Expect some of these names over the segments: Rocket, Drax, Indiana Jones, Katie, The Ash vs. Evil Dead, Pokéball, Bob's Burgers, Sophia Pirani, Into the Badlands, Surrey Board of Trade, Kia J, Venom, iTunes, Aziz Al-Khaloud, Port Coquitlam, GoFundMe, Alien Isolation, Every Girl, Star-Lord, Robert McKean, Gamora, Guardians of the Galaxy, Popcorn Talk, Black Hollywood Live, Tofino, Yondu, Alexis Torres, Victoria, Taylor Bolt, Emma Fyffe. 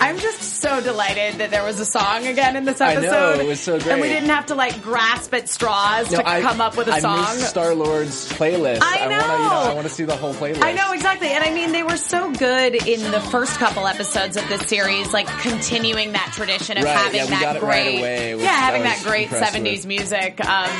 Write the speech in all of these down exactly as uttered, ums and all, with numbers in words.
I'm just so delighted that there was a song again in this episode. I know, it was so great. And we didn't have to, like, grasp at straws no, to I, come up with a I song. I miss Star-Lord's playlist. I know. I wanna, you know. I want to see the whole playlist. I know, exactly. And, I mean, they were so good in the first couple episodes of this series, like, continuing that tradition of right, having yeah, we that got it great... Right away. Was, yeah, having that, that great seventies music. Um,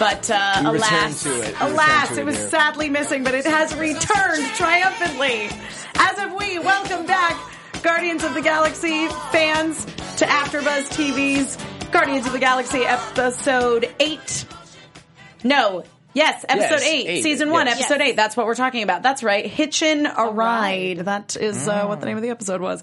but, uh, we alas... To it. We alas, to it, it was here. sadly missing, but it has returned triumphantly. As of we, welcome back... Guardians of the Galaxy fans to AfterBuzz T V's Guardians of the Galaxy episode eight. No, yes, episode yes, eight, eight, season one, yes. episode yes. eight. That's what we're talking about. That's right, Hitchin' a Ride. That is uh, what the name of the episode was.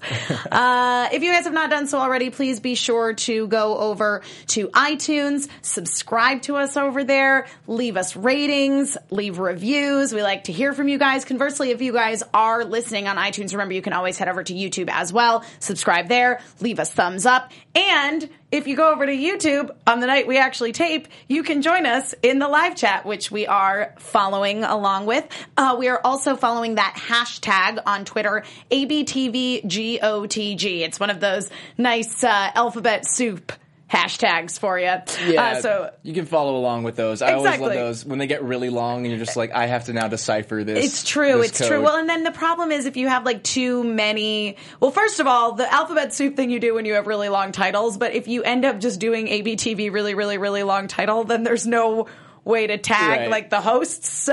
uh, if you guys have not done so already, please be sure to go over to iTunes, subscribe to us over there, leave us ratings, leave reviews. We like to hear from you guys. Conversely, if you guys are listening on iTunes, remember you can always head over to YouTube as well. Subscribe there, leave us thumbs up, and... if you go over to YouTube on the night we actually tape, you can join us in the live chat, which we are following along with. Uh, we are also following that hashtag on Twitter, A B T V G O T G. It's one of those nice uh, alphabet soup hashtags for you. Yeah, uh, so you can follow along with those. I exactly. always love those when they get really long, and you're just like, I have to now decipher this. It's true. This it's code. true. Well, and then the problem is if you have like too many. Well, first of all, the alphabet soup thing you do when you have really long titles, but if you end up just doing A B T V really, really, really long title, then there's no way to tag right. like the hosts, so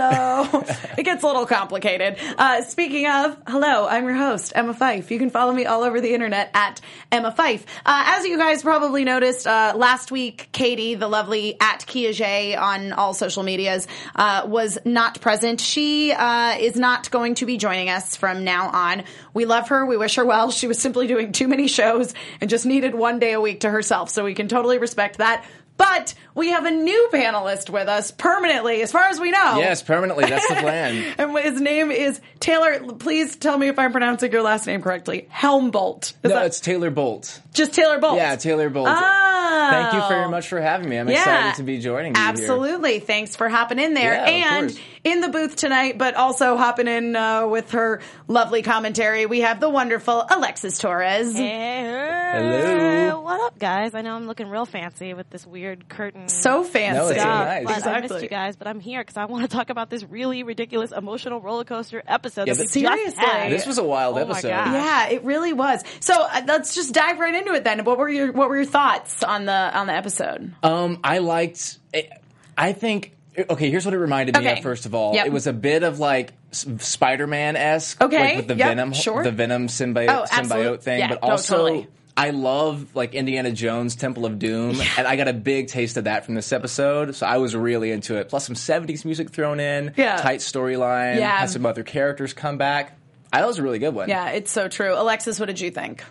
it gets a little complicated. Uh, speaking of, hello, I'm your host, Emma Fyffe. You can follow me all over the internet at Emma Fyffe. Uh, as you guys probably noticed, uh, last week, Katie, the lovely at Kia J on all social medias, uh, was not present. She uh, is not going to be joining us from now on. We love her. We wish her well. She was simply doing too many shows and just needed one day a week to herself, so we can totally respect that. But we have a new panelist with us permanently, as far as we know. Yes, permanently. That's the plan. And his name is Taylor. Please tell me if I'm pronouncing your last name correctly. Helmbolt. Is no, that... it's Taylor Bolt. Just Taylor Bolt. Yeah, Taylor Bolt. Oh. Thank you very much for having me. I'm yeah, excited to be joining you Absolutely. Here. Thanks for hopping in there. Yeah, and of course. In the booth tonight, but also hopping in uh, with her lovely commentary, we have the wonderful Alexis Torres. Hey. Hello. What up, guys? I know I'm looking real fancy with this weird curtain. So fancy. No, it's nice. Well, exactly. I missed you guys, but I'm here because I want to talk about this really ridiculous emotional roller coaster episode. Yeah, that seriously, this was a wild oh episode. Yeah, it really was. So uh, let's just dive right into it then. What were your What were your thoughts on the on the episode? Um, I liked. It, I think. Okay, here's what it reminded okay. me of. First of all, yep. it was a bit of like Spider Man esque, okay, like with the yep. Venom, sure. the Venom symbiote, oh, symbiote thing, yeah, but no, also. Totally. I love, like, Indiana Jones, Temple of Doom, yeah. and I got a big taste of that from this episode, so I was really into it. Plus some seventies music thrown in, yeah. tight storyline, yeah. had some other characters come back. I thought it was a really good one. Yeah, it's so true. Alexis, what did you think?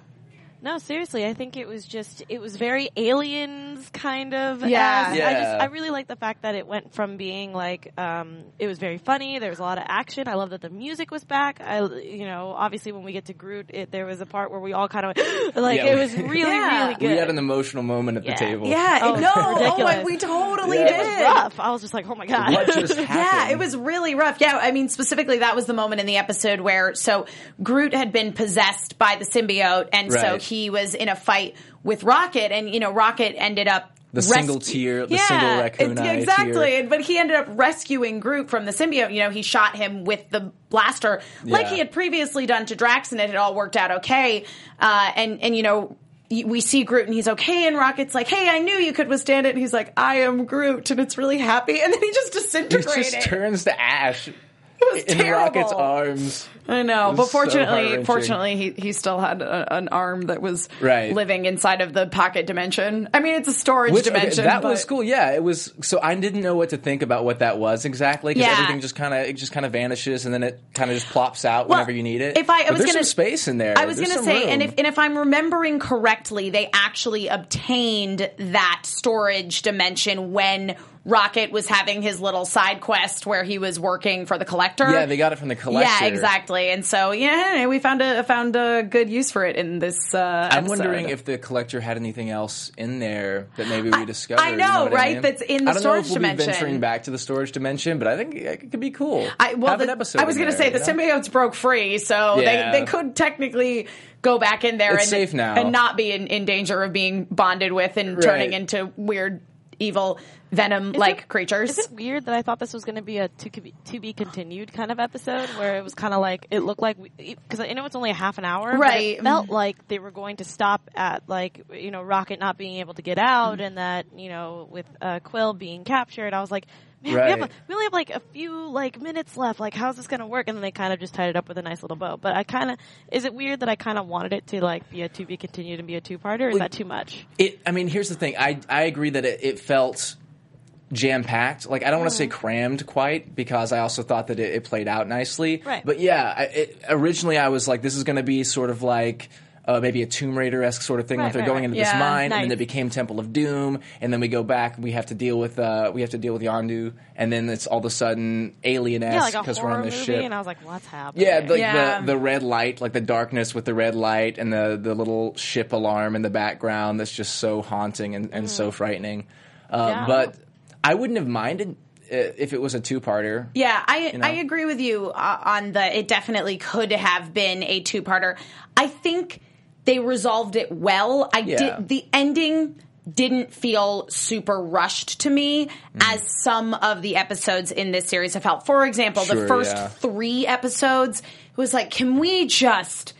No, seriously, I think it was just, it was very Aliens kind of. Yeah. yeah. I just, I really like the fact that it went from being like, um, it was very funny, there was a lot of action, I love that the music was back, I, you know, obviously when we get to Groot, it, there was a part where we all kind of went, like, yeah. it was really, yeah. really good. We had an emotional moment at yeah. the table. Yeah, oh, no, oh my, we totally yeah. did. It was rough. I was just like, oh my God. What just happened? Yeah, it was really rough. Yeah, I mean, specifically that was the moment in the episode where, so, Groot had been possessed by the symbiote, and right. so he was in a fight with Rocket, and, you know, Rocket ended up... The rescu- single tear, the yeah, single raccoon eye exactly. Tier. But he ended up rescuing Groot from the symbiote. You know, he shot him with the blaster, yeah. like he had previously done to Drax, and it had all worked out okay. Uh, and, and, you know... we see Groot and he's okay, and Rocket's like, hey, I knew you could withstand it, and he's like, I am Groot, and it's really happy, and then he just disintegrates. He just turns to ash. It was in terrible. Rocket's arms. I know, but fortunately, so fortunately, he he still had a, an arm that was right. living inside of the pocket dimension. I mean, it's a storage Which, dimension. Okay, that but... was cool. Yeah, it was. So I didn't know what to think about what that was exactly because yeah. everything just kind of it just kind of vanishes and then it kind of just plops out well, whenever you need it. If I, I was there's gonna, some space in there. I was going to say, room. and if and if I'm remembering correctly, they actually obtained that storage dimension when Rocket was having his little side quest where he was working for the Collector. Yeah, they got it from the Collector. Yeah, exactly. And so, yeah, we found a found a good use for it in this uh, I'm episode. Wondering if the Collector had anything else in there that maybe we discovered. I know, you know what right? I mean? That's in the storage dimension. I don't know if we'll be venturing back to the storage dimension, but I think it could be cool. I, well, Have the, an episode I was going to say, the know? symbiotes broke free, so yeah. they, they could technically go back in there it's and, safe now. and not be in, in danger of being bonded with and right. turning into weird evil venom-like it, creatures. Is it weird that I thought this was going to be a to, to be continued kind of episode where it was kind of like, it looked like, because I know it's only a half an hour, right. but it felt like they were going to stop at, like, you know, Rocket not being able to get out and that, you know, with uh, Quill being captured, I was like, man, right. we, have a, we only have like a few like minutes left. Like, how's this going to work? And then they kind of just tied it up with a nice little bow. But I kind of, is it weird that I kind of wanted it to like be a to be continued and be a two-parter? Or is well, that too much? It. I mean, here's the thing. I I agree that it, it felt jam-packed. Like, I don't want to mm-hmm. say crammed quite because I also thought that it, it played out nicely. Right. But yeah, I, it, originally I was like, this is going to be sort of like Uh, maybe a Tomb Raider-esque sort of thing. Right, like they're right, going into yeah, this mine, nice. and then it became Temple of Doom, and then we go back and we have to deal with uh, we have to deal with Yondu, and then it's all of a sudden alien-esque because yeah, like we're on this movie, ship. And I was like, what's happening? Yeah, like yeah. the the red light, like the darkness with the red light and the, the little ship alarm in the background that's just so haunting and, and mm. so frightening. Uh, yeah. But I wouldn't have minded if it was a two-parter. Yeah, I you know? I agree with you on the it definitely could have been a two-parter. I think they resolved it well. I yeah. did. The ending didn't feel super rushed to me, mm. as some of the episodes in this series have felt. For example, sure, the first yeah. three episodes, it was like, can we just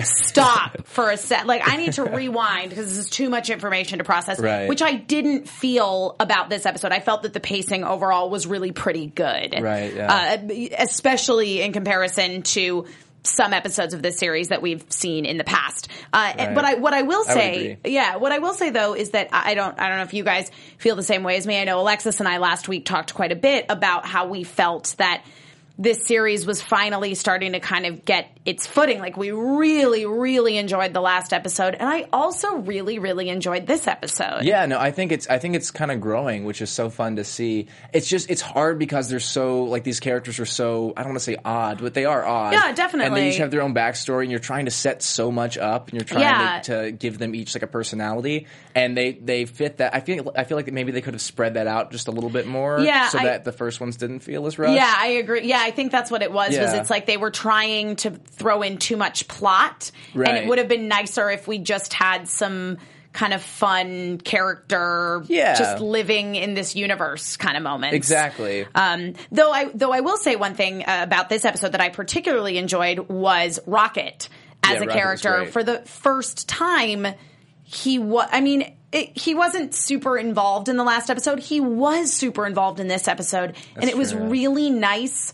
stop for a sec? Like, I need to rewind because this is too much information to process, right. which I didn't feel about this episode. I felt that the pacing overall was really pretty good, right? Yeah. Uh, especially in comparison to some episodes of this series that we've seen in the past. Uh, right. But I, what I will say, I yeah, what I will say though is that I don't, I don't know if you guys feel the same way as me. I know Alexis and I last week talked quite a bit about how we felt that this series was finally starting to kind of get its footing. Like, we really, really enjoyed the last episode, and I also really, really enjoyed this episode. Yeah, no, I think it's I think it's kind of growing, which is so fun to see. It's just it's hard because they're so like these characters are so I don't want to say odd, but they are odd. Yeah, definitely. And they each have their own backstory, and you're trying to set so much up, and you're trying yeah. to, to give them each like a personality, and they they fit that. I feel I feel like maybe they could have spread that out just a little bit more, yeah, so I, that the first ones didn't feel as rushed. Yeah, I agree. Yeah. I think that's what it was, yeah. was it's like they were trying to throw in too much plot, right. and it would have been nicer if we just had some kind of fun character yeah. just living in this universe kind of moments. Exactly. Um, though I though I will say one thing uh, about this episode that I particularly enjoyed was Rocket as yeah, a Rocket character. For the first time, he was, I mean, It, he wasn't super involved in the last episode. He was super involved in this episode. That's and it was true. really nice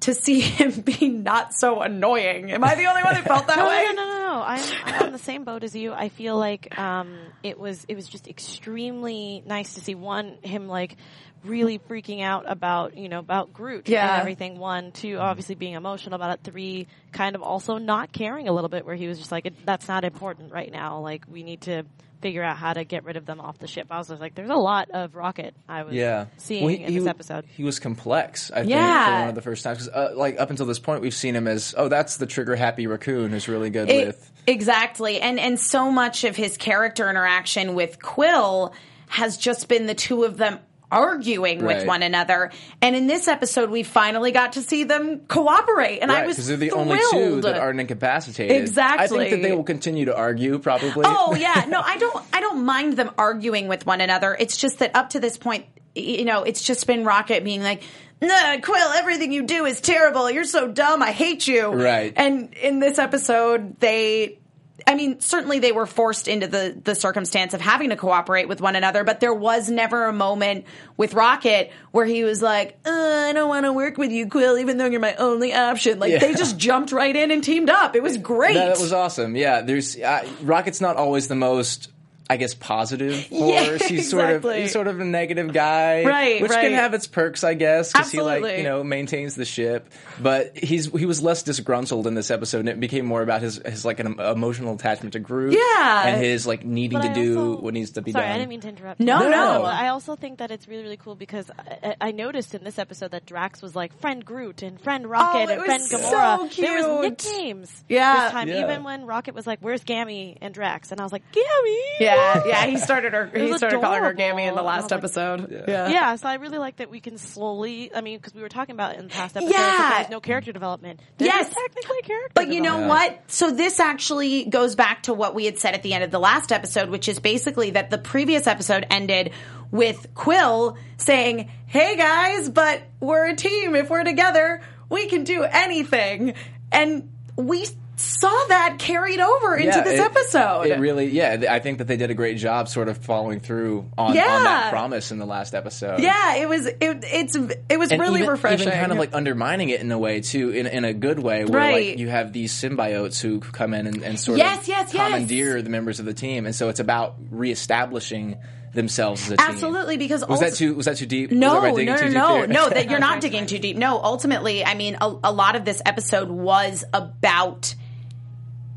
to see him be not so annoying. Am I the only one that felt that no, way? No, no, no, no. I'm, I'm on the same boat as you. I feel like um, it was it was just extremely nice to see, one, him like really freaking out about, you know, about Groot yeah. and everything. One, two, obviously being emotional about it. Three, kind of also not caring a little bit, where he was just like, that's not important right now. Like, we need to figure out how to get rid of them off the ship. I was like, there's a lot of Rocket I was yeah. seeing well, he, in this he, episode. He was complex, I yeah. think, for one of the first times. Uh, like, up until this point, we've seen him as, oh, that's the trigger-happy raccoon who's really good it, with... Exactly. And, and so much of his character interaction with Quill has just been the two of them arguing right. with one another. And in this episode, we finally got to see them cooperate. And right, I was because they're the thrilled. only two that aren't incapacitated. Exactly. I think that they will continue to argue, probably. Oh, yeah. No, I don't, I don't mind them arguing with one another. It's just that up to this point, you know, it's just been Rocket being like, no, Quill, everything you do is terrible. You're so dumb. I hate you. Right. And in this episode, they I mean, certainly they were forced into the, the circumstance of having to cooperate with one another, but there was never a moment with Rocket where he was like, uh, I don't want to work with you, Quill, even though you're my only option. Like, yeah. They just jumped right in and teamed up. It was great. That was awesome. Yeah, there's uh, Rocket's not always the most, I guess, positive force. Yeah, he's sort exactly. of he's sort of a negative guy, right? Which right. can have its perks, I guess, because he like you know maintains the ship. But he's he was less disgruntled in this episode, and it became more about his his like an emotional attachment to Groot, yeah, and his like needing but to I do also, what needs to be sorry, done. Sorry, I didn't mean to interrupt. No, no, no. no. I also think that it's really really cool because I, I noticed in this episode that Drax was like friend Groot and friend Rocket oh, and friend so Gamora. Cute. There was nicknames. Yeah, this time yeah. even when Rocket was like, "Where's Gammy and Drax?" and I was like, "Gammy." Yeah. Yeah, yeah, he started her. He started adorable. calling her Gammy in the last like, episode. Yeah. yeah, yeah. So I really like that we can slowly. I mean, because we were talking about in the past episode, yeah. like there's no character development. There's yes, technically character. But you know yeah. what? So this actually goes back to what we had said at the end of the last episode, which is basically that the previous episode ended with Quill saying, "Hey guys, but we're a team. If we're together, we can do anything." And we. Saw that carried over into yeah, this it, episode. It really, yeah. I think that they did a great job, sort of following through on, yeah. on that promise in the last episode. Yeah, it was. It, it's it was and really even, refreshing. Even kind of like undermining it in a way too, in in a good way, where right. like you have these symbiotes who come in and, and sort yes, of yes, commandeer yes. the members of the team, and so it's about reestablishing. Themselves as a absolutely team. Because was ult- that too was that too deep? No, was I no, no, no, no. That you're not digging too deep. No, ultimately, I mean, a, a lot of this episode was about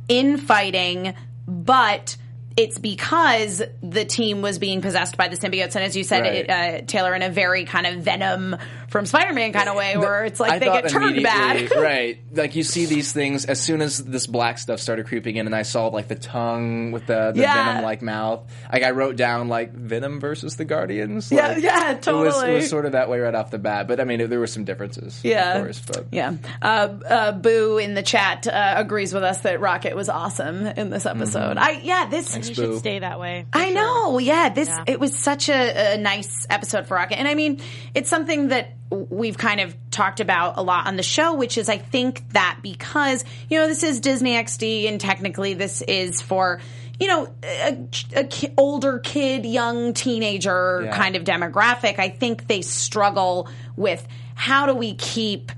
infighting, but it's because the team was being possessed by the symbiotes, and as you said, right. it, uh, Taylor, in a very kind of Venom from Spider Man kind of way, the, where it's like I they get turned bad, right? Like you see these things as soon as this black stuff started creeping in, and I saw like the tongue with the, the yeah. Venom like mouth. Like I wrote down like Venom versus the Guardians. Like, yeah, yeah, totally. It was, it was sort of that way right off the bat, but I mean it, there were some differences. Yeah, of course, but. yeah. Uh, uh, Boo in the chat uh, agrees with us that Rocket was awesome in this episode. Mm-hmm. I yeah this. Thanks, you Boo. Should stay that way. I sure. know. Yeah, this yeah. it was such a, a nice episode for Rocket, and I mean it's something that. We've kind of talked about a lot on the show, which is I think that because, you know, this is Disney X D and technically this is for, you know, a, a ki- older kid, young teenager yeah. kind of demographic. I think they struggle with how do we keep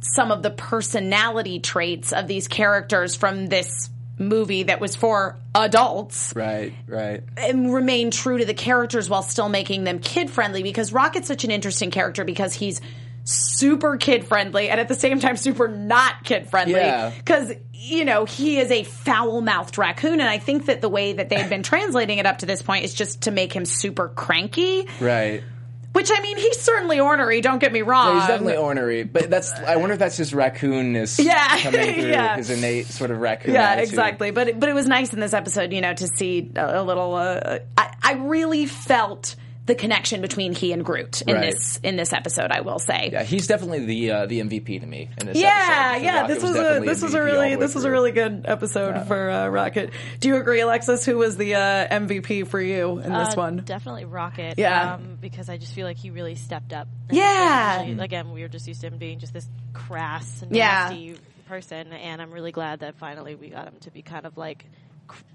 some of the personality traits of these characters from this movie that was for adults. Right, right. And remain true to the characters while still making them kid-friendly because Rocket's such an interesting character because he's super kid-friendly and at the same time super not kid-friendly. Yeah. Because, you know, he is a foul-mouthed raccoon and I think that the way that they've been translating it up to this point is just to make him super cranky. Right. Which, I mean, he's certainly ornery, don't get me wrong. Yeah, he's definitely ornery, but that's, I wonder if that's just raccoonness yeah. coming through, yeah. his innate sort of raccoon Yeah, attitude. Exactly. But it, but it was nice in this episode, you know, to see a, a little, uh, I, I really felt the connection between he and Groot in right. this in this episode, I will say. Yeah, he's definitely the uh, the M V P to me in this yeah, episode. Yeah, yeah, this was, was a this was a really this was through. a really good episode yeah. for uh, Rocket. Do you agree, Alexis? Who was the uh, M V P for you in this uh, one? Definitely Rocket. Yeah, um, because I just feel like he really stepped up. Yeah, really, again, we were just used to him being just this crass and nasty yeah. person, and I'm really glad that finally we got him to be kind of like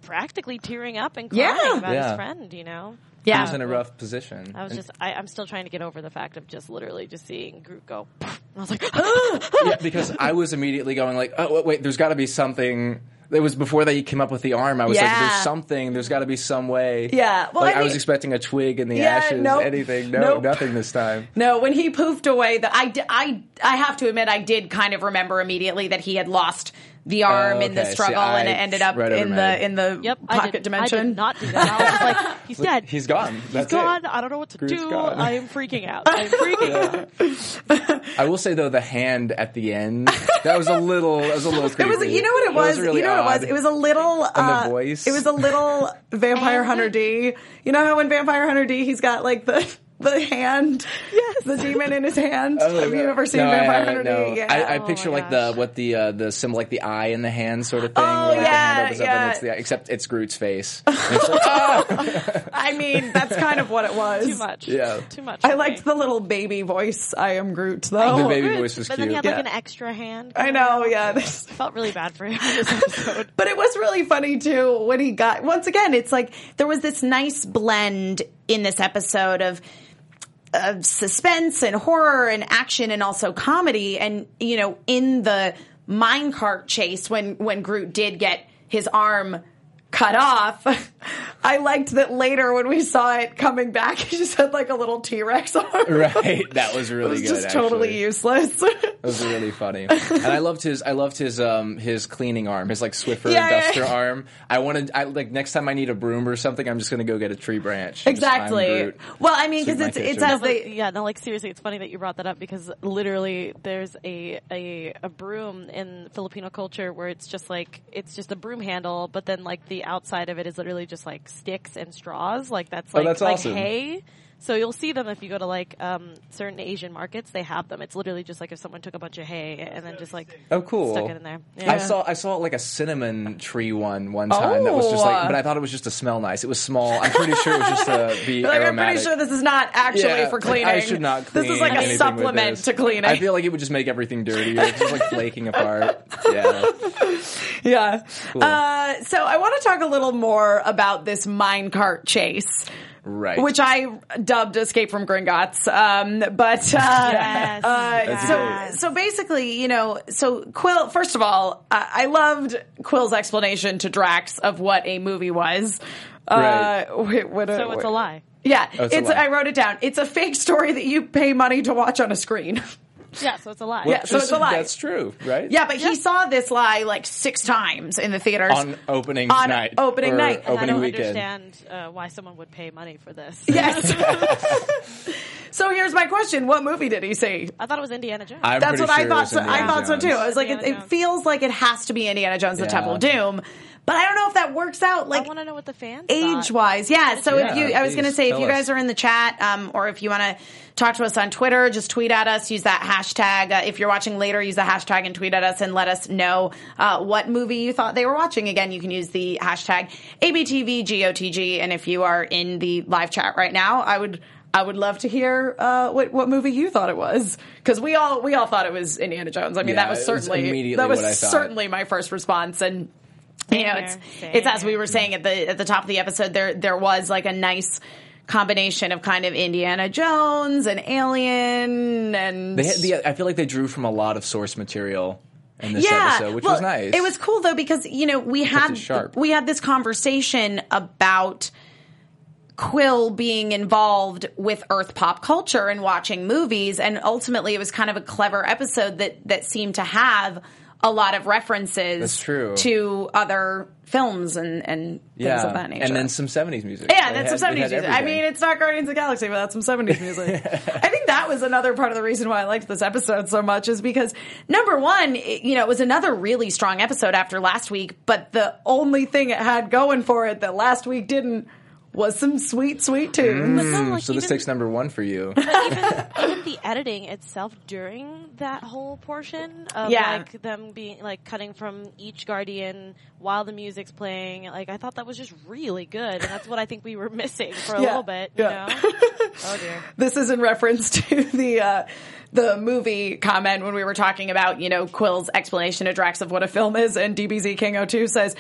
practically tearing up and crying yeah. about yeah. his friend, you know. Yeah. He was in a rough position. I was just, I, I'm still trying to get over the fact of just literally just seeing Groot go, and I was like, yeah, because I was immediately going like, oh, wait, there's got to be something. It was before they came up with the arm. I was yeah. like, there's something. There's got to be some way. Yeah. Well, like, I, mean, I was expecting a twig in the yeah, ashes, nope, anything. No, nope. nothing this time. No, when he poofed away, the, I, I, I have to admit, I did kind of remember immediately that he had lost the arm oh, okay. in the struggle, See, and it ended up right in the in the yep, pocket I did, dimension. I did not do that. I was like, he's dead. He's gone. That's he's gone. It. I don't know what to Groot's do. Gone. I am freaking out. I am freaking yeah. out. I will say though, the hand at the end that was a little, that was a little creepy. It was, you know what it was. It was really you know what it was. It was a little. Uh, the voice. It was a little Vampire Hunter D. You know how in Vampire Hunter D he's got like the. the hand, yes, the demon in his hand. Oh, have you ever seen no, Vampire Hunter D? Yeah. I, I oh picture like gosh. the what the uh, the symbol like the eye in the hand sort of thing. Oh where, like, yeah, the hand opens yeah. up and it's the eye, except it's Groot's face. It's like, oh. I mean, that's kind of what it was. Too much. Yeah. Too much. I liked the little baby voice. I am Groot though. The baby Groot, voice was but cute. But then he had yeah. like an extra hand. I know. Yeah. I felt really bad for him this episode. But it was really funny too when he got. Once again, it's like there was this nice blend in this episode of. of suspense and horror and action and also comedy. And, you know, in the minecart chase when, when Groot did get his arm cut off, I liked that later when we saw it coming back, he just had like a little T-Rex arm. Right. That was really it was good. Just actually. Totally useless. That was really funny. And I loved his, I loved his, um, his cleaning arm, his like Swiffer yeah, and duster yeah. arm. I wanted, I like next time I need a broom or something, I'm just going to go get a tree branch. Exactly. Well, I mean, cause it's, it's as they, yeah, no, like seriously, it's funny that you brought that up because literally there's a, a, a broom in Filipino culture where it's just like, it's just a broom handle, but then like the outside of it is literally just like sticks and straws, like that's like, oh, that's like awesome. Hay. So you'll see them if you go to like um certain Asian markets, they have them. It's literally just like if someone took a bunch of hay and then just like oh cool stuck it in there. Yeah. I saw I saw like a cinnamon tree one one time oh. that was just like, but I thought it was just to smell nice. It was small. I'm pretty sure it was just to be like, aromatic. I'm pretty sure this is not actually yeah, for cleaning. Like, I should not clean. This is like a supplement to cleaning. I feel like it would just make everything dirty. It's just like flaking apart. Yeah. Yeah. Cool. Uh, so I want to talk a little more about this minecart chase. Right. Which I dubbed Escape from Gringotts. Um, but, uh, yes, uh, yes. so, so basically, you know, so Quill, first of all, uh, I loved Quill's explanation to Drax of what a movie was. Right. Uh, wait, what a, so it's a lie. Yeah. Oh, it's, it's a lie. I wrote it down. It's a fake story that you pay money to watch on a screen. Yeah, so it's a lie. Well, yeah, so it's a lie. That's true, right? Yeah, but yeah. he saw this lie like six times in the theaters on opening on night, opening night, and opening I don't weekend. Understand uh, why someone would pay money for this. Yes. So here's my question: what movie did he see? I thought it was Indiana Jones. I'm that's what sure I thought. So, I thought so too. I was like, it, it feels like it has to be Indiana Jones, yeah. The Temple of Doom. But I don't know if that works out. Like, I want to know what the fans age-wise. Thought. Yeah. So yeah, if you, I was going to say, if you guys us. Are in the chat, um, or if you want to talk to us on Twitter, just tweet at us. Use that hashtag. Uh, if you're watching later, use the hashtag and tweet at us and let us know uh, what movie you thought they were watching. Again, you can use the hashtag A B T V G O T G. And if you are in the live chat right now, I would. I would love to hear uh, what what movie you thought it was, because we all we all thought it was Indiana Jones. I mean, yeah, that was certainly that was certainly my first response, and you know, it's it's as we were saying at the at the top of the episode, there there was like a nice combination of kind of Indiana Jones and Alien, and they had the, I feel like they drew from a lot of source material. In this yeah. episode, which well, was nice. It was cool though because you know we it had we had this conversation about. Quill being involved with Earth pop culture and watching movies, and ultimately it was kind of a clever episode that that seemed to have a lot of references to other films and, and yeah. things of that nature. And then some seventies music. Yeah, and then had, some seventies music. Everything. I mean, it's not Guardians of the Galaxy, but that's some seventies music. I think that was another part of the reason why I liked this episode so much is because, number one, it, you know, it was another really strong episode after last week, but the only thing it had going for it that last week didn't was some sweet, sweet tunes. Mm, like so even, this takes number one for you. Even, even the editing itself during that whole portion of yeah. like them being like cutting from each Guardian while the music's playing, like I thought that was just really good, and that's what I think we were missing for a yeah. little bit. Yeah. You know? Oh dear. This is in reference to the uh, the movie comment when we were talking about you know Quill's explanation to Drax of what a film is, and D B Z King oh two says.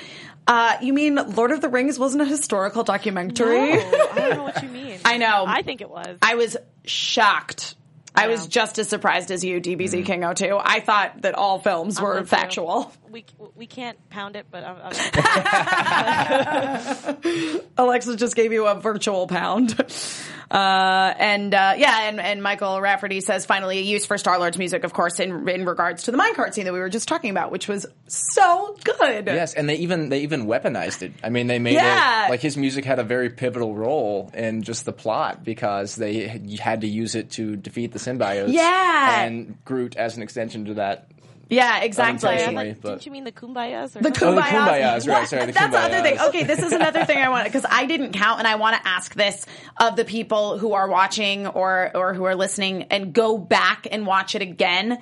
Uh, you mean Lord of the Rings wasn't a historical documentary? No, I don't know what you mean. I know. I think it was. I was shocked. Yeah. I was just as surprised as you, D B Z mm. King oh two. I thought that all films I'm were factual. You. We we can't pound it, but I'm... I'm Alexa just gave you a virtual pound. Uh, and, uh, yeah, and, and Michael Rafferty says, finally, a use for Star-Lord's music, of course, in, in regards to the minecart scene that we were just talking about, which was so good. Yes, and they even, they even weaponized it. I mean, they made yeah. it, like, his music had a very pivotal role in just the plot because they had to use it to defeat the symbiotes. Yeah. And Groot, as an extension to that Yeah, exactly. Um, like, didn't you mean the kumbayas? Or the kumbayas. Oh, the kumbayas, right. Sorry, the kumbayas. That's the other thing. Okay, this is another thing I want, because I didn't count, and I want to ask this of the people who are watching or, or who are listening and go back and watch it again.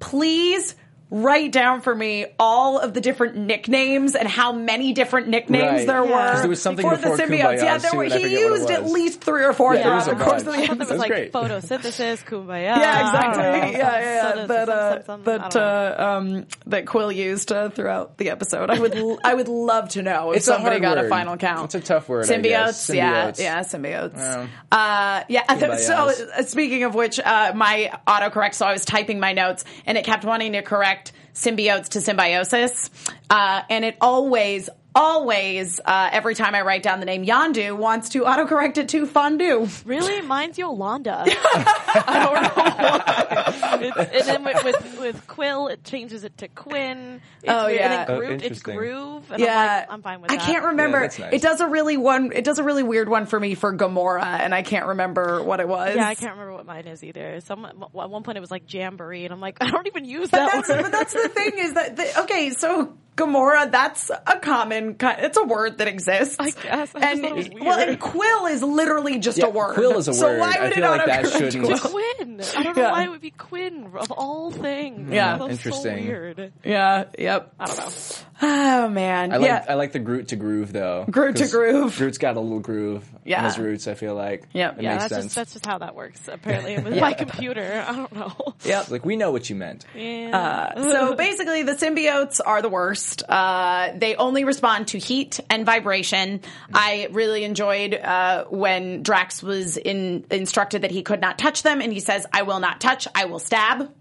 Please write down for me all of the different nicknames and how many different nicknames right. there yeah. were there was something for before the symbiotes. Kumbaya, yeah, there were, he used at least three or four yeah, throughout the course of the year. It was like great. Photosynthesis, kumbaya. Yeah, exactly. Yeah, yeah, yeah. That, uh, that, uh, um, that Quill used uh, throughout the episode. I would l- I would love to know if it's somebody a got word. a final count. It's a tough word, symbiotes, I guess. Symbiotes. Yeah, yeah, symbiotes. Um, uh, yeah. Th- so uh, speaking of which, uh, my autocorrect, so I was typing my notes, and it kept wanting to correct symbiotes to symbiosis, uh, and it always, always, uh, every time I write down the name Yondu, wants to autocorrect it to fondue. Really? Mine's Yolanda. I don't know why. It's, and then with, with, with Quill, it changes it to Quinn. It's, oh yeah. And then Groot, oh, it's Groove. And yeah. I'm, like, I'm fine with that. I can't remember. Yeah, nice. It does a really one, it does a really weird one for me for Gamora, and I can't remember what it was. Yeah, I can't remember what mine is either. Some, at one point it was like Jamboree, and I'm like, I don't even use but that one. But that's the thing is that, the, okay, so Gamora, that's a common, it's a word that exists. I guess. I and, it was weird. Well, and Quill is literally just yeah, a word. Quill is a word. So why would I feel it like that shouldn't. To Quinn. I don't know yeah. why it would be Quinn of all things. Yeah. That's interesting. So weird. Yeah. Yep. I don't know. Oh man. I like, yeah. I like the Groot to Groove though. Groot to Groove. Groot's got a little groove yeah. in his roots, I feel like. Yep. It yeah. Makes that's sense. Just, that's just how that works. Apparently it was yeah. my computer. I don't know. Yep. Like we know what you meant. Yeah. Uh, so basically the symbiotes are the worst. Uh, they only respond to heat and vibration. I really enjoyed uh, when Drax was in, instructed that he could not touch them, and he says, "I will not touch. I will stab."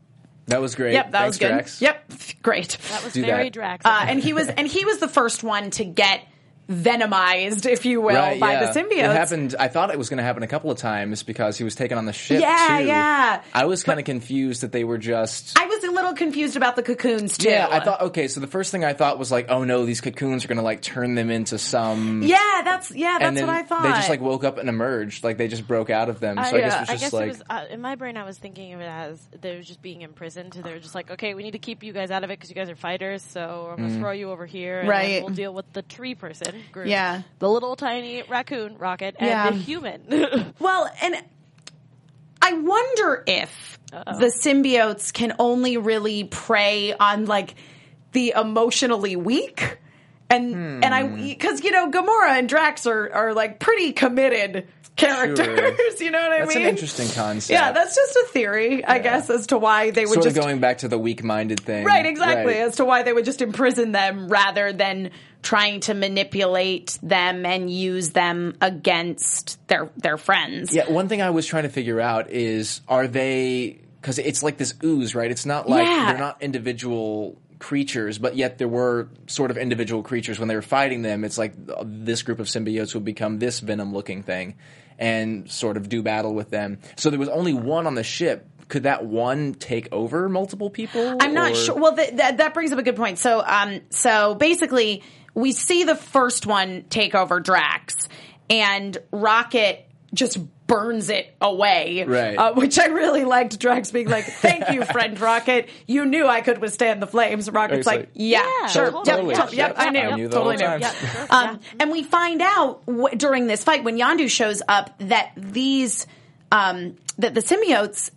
That was great. Yep, that Thanks, was good. Drax. Yep, great. That was Do very that. Drax. Uh, and he was, and he was the first one to get venomized, if you will, right, by yeah. the symbiote. It happened, I thought it was going to happen a couple of times because he was taken on the ship, yeah, too. Yeah, yeah. I was kind of confused that they were just... I was a little confused about the cocoons, too. Yeah, I thought, okay, so the first thing I thought was like, oh no, these cocoons are going to like turn them into some... Yeah, that's yeah, that's what I thought. They just like woke up and emerged, like they just broke out of them, so uh, I yeah. guess it was just I guess like... It was, uh, in my brain I was thinking of it as they were just being imprisoned, so they were just like, okay, we need to keep you guys out of it because you guys are fighters, so I'm going to mm. throw you over here and right. we'll deal with the tree person. Group. Yeah. The little tiny raccoon, Rocket, and yeah. the human. Well, and I wonder if Uh-oh. the symbiotes can only really prey on, like, the emotionally weak. And, hmm. and I, because, you know, Gamora and Drax are, are like, pretty committed characters, sure. you know what I that's mean? That's an interesting concept. Yeah, that's just a theory, yeah. I guess, as to why they would sort just... Sort of going back to the weak-minded thing. Right, exactly, right. As to why they would just imprison them rather than trying to manipulate them and use them against their their friends. Yeah, one thing I was trying to figure out is, are they... Because it's like this ooze, right? It's not like... Yeah. They're not individual... creatures, but yet there were sort of individual creatures when they were fighting them. It's like this group of symbiotes would become this venom-looking thing and sort of do battle with them. So there was only one on the ship. Could that one take over multiple people? I'm not or? sure. Well, th- th- that brings up a good point. So, um, so basically, we see the first one take over Drax, and Rocket just burns it away, right. uh, which I really liked. Drax being like, "Thank you, friend Rocket. You knew I could withstand the flames." Rocket's like, like, "Yeah, yeah sure, totally. yep, yep, yep, I knew, I knew totally knew." Yep, sure. um, and we find out w- during this fight when Yondu shows up that these um, that the symbiotes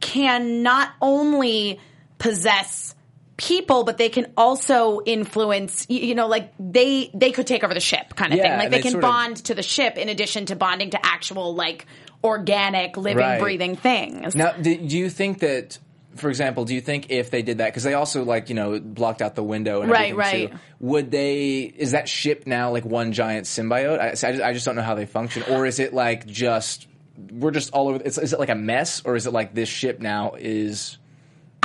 can not only possess people, but they can also influence, you know, like they they could take over the ship kind of yeah, thing. Like they can bond of... to the ship in addition to bonding to actual like organic, living, right. breathing things. Now, do you think that, for example, do you think if they did that, because they also like, you know, blocked out the window and right, everything right. too, would they, is that ship now like one giant symbiote? I, I, just, I just don't know how they function. Or is it like just, we're just all over, it's, is it like a mess or is it like this ship now is...